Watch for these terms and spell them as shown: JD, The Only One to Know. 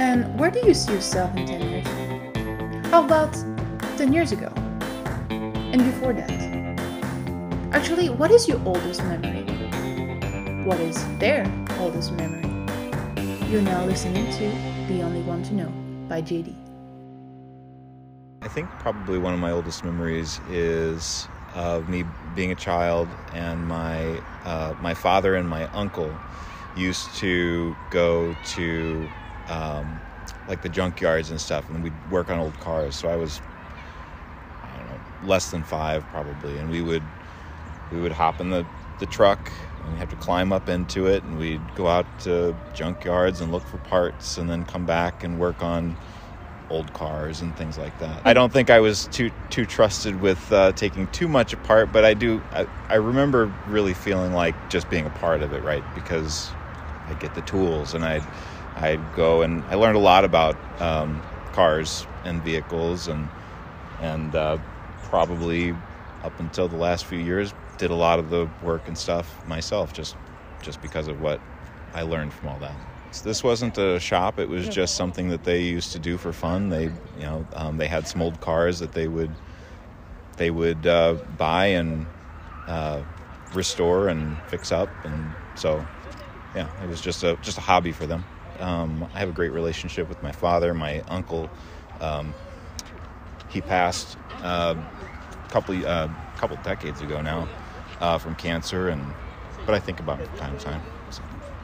And where do you see yourself in 10 years? How about 10 years ago? And before that? Actually, what is your oldest memory? What is their oldest memory? You're now listening to The Only One to Know by JD. I think probably one of my oldest memories is of me being a child, and my father and my uncle used to go to like the junkyards and stuff, and we'd work on old cars. So I was, I don't know, less than five probably, and we would hop in the truck and we'd have to climb up into it, and we'd go out to junkyards and look for parts, and then come back and work on old cars and things like that. I don't think I was too trusted with taking too much apart, but I remember really feeling like just being a part of it, right? Because I'd get the tools, and I'd go, and I learned a lot about cars and vehicles, and probably up until the last few years did a lot of the work and stuff myself, just because of what I learned from all that. So this wasn't a shop. It was just something that they used to do for fun. They, they had some old cars that they would buy and restore and fix up, and so yeah, it was just a hobby for them. I have a great relationship with my father. My uncle, he passed a couple decades ago now from cancer, but I think about it from time to time.